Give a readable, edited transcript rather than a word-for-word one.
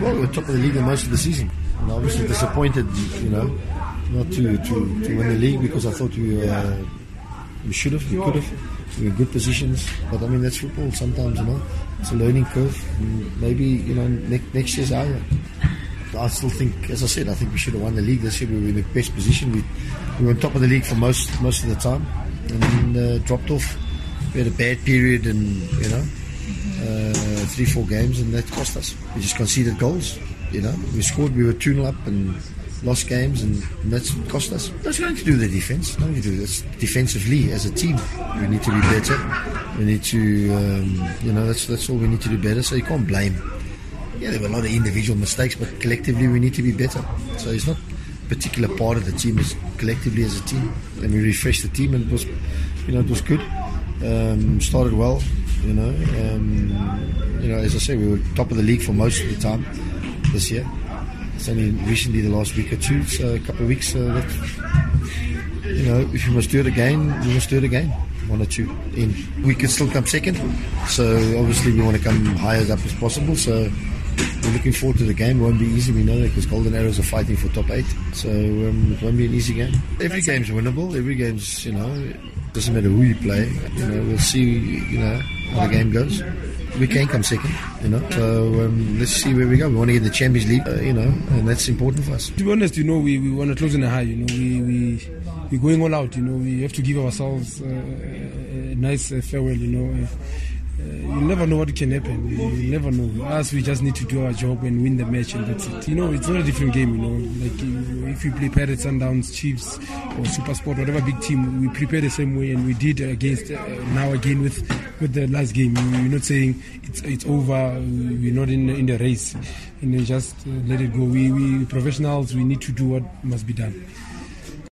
well, we were top of the league in most of the season, and obviously disappointed, you know, not to win the league, because I thought we should have, we could have, we were in good positions. But I mean, that's football sometimes, you know. It's a learning curve, and maybe, you know, next year's our year. I still think, as I said, I think we should have won the league this year. We were in the best position. We were on top of the league for most of the time, and then dropped off. We had a bad period, and you know, 3-4 games, and that cost us. We just conceded goals. You know, we scored. We were 2-0 up and lost games, and that's cost us. That's going to do the defense. No, you do this defensively as a team. We need to be better. We need to, you know, that's all we need to do better. So you can't blame. Yeah, there were a lot of individual mistakes, but collectively we need to be better. So it's not a particular part of the team, it's collectively as a team. And we refreshed the team, and it was good. Started well, you know. As I say, we were top of the league for most of the time this year. It's only recently the last week or two, so a couple of weeks. You know, if you must do it again, you must do it again. One or two in, we could still come second. So obviously we want to come higher up as possible. So. We're looking forward to the game. It won't be easy, we know that, because Golden Arrows are fighting for top 8. So it won't be an easy game. Every game's winnable. Every game's, you know, it doesn't matter who you play. You know, we'll see, you know, how the game goes. We can come second, you know. So let's see where we go. We want to get the Champions League, you know, and that's important for us. To be honest, you know, we want to close in a high. You know, we're going all out. You know, we have to give ourselves a nice farewell. You know. You never know what can happen. You never know. Us, we just need to do our job and win the match, and that's it. You know, it's not a different game. You know, like if we play Pirates, Sundowns, Chiefs, or Supersport, whatever big team, we prepare the same way, and we did against now again with the last game. We're not saying it's over. We're not in the race, and then just let it go. We professionals. We need to do what must be done.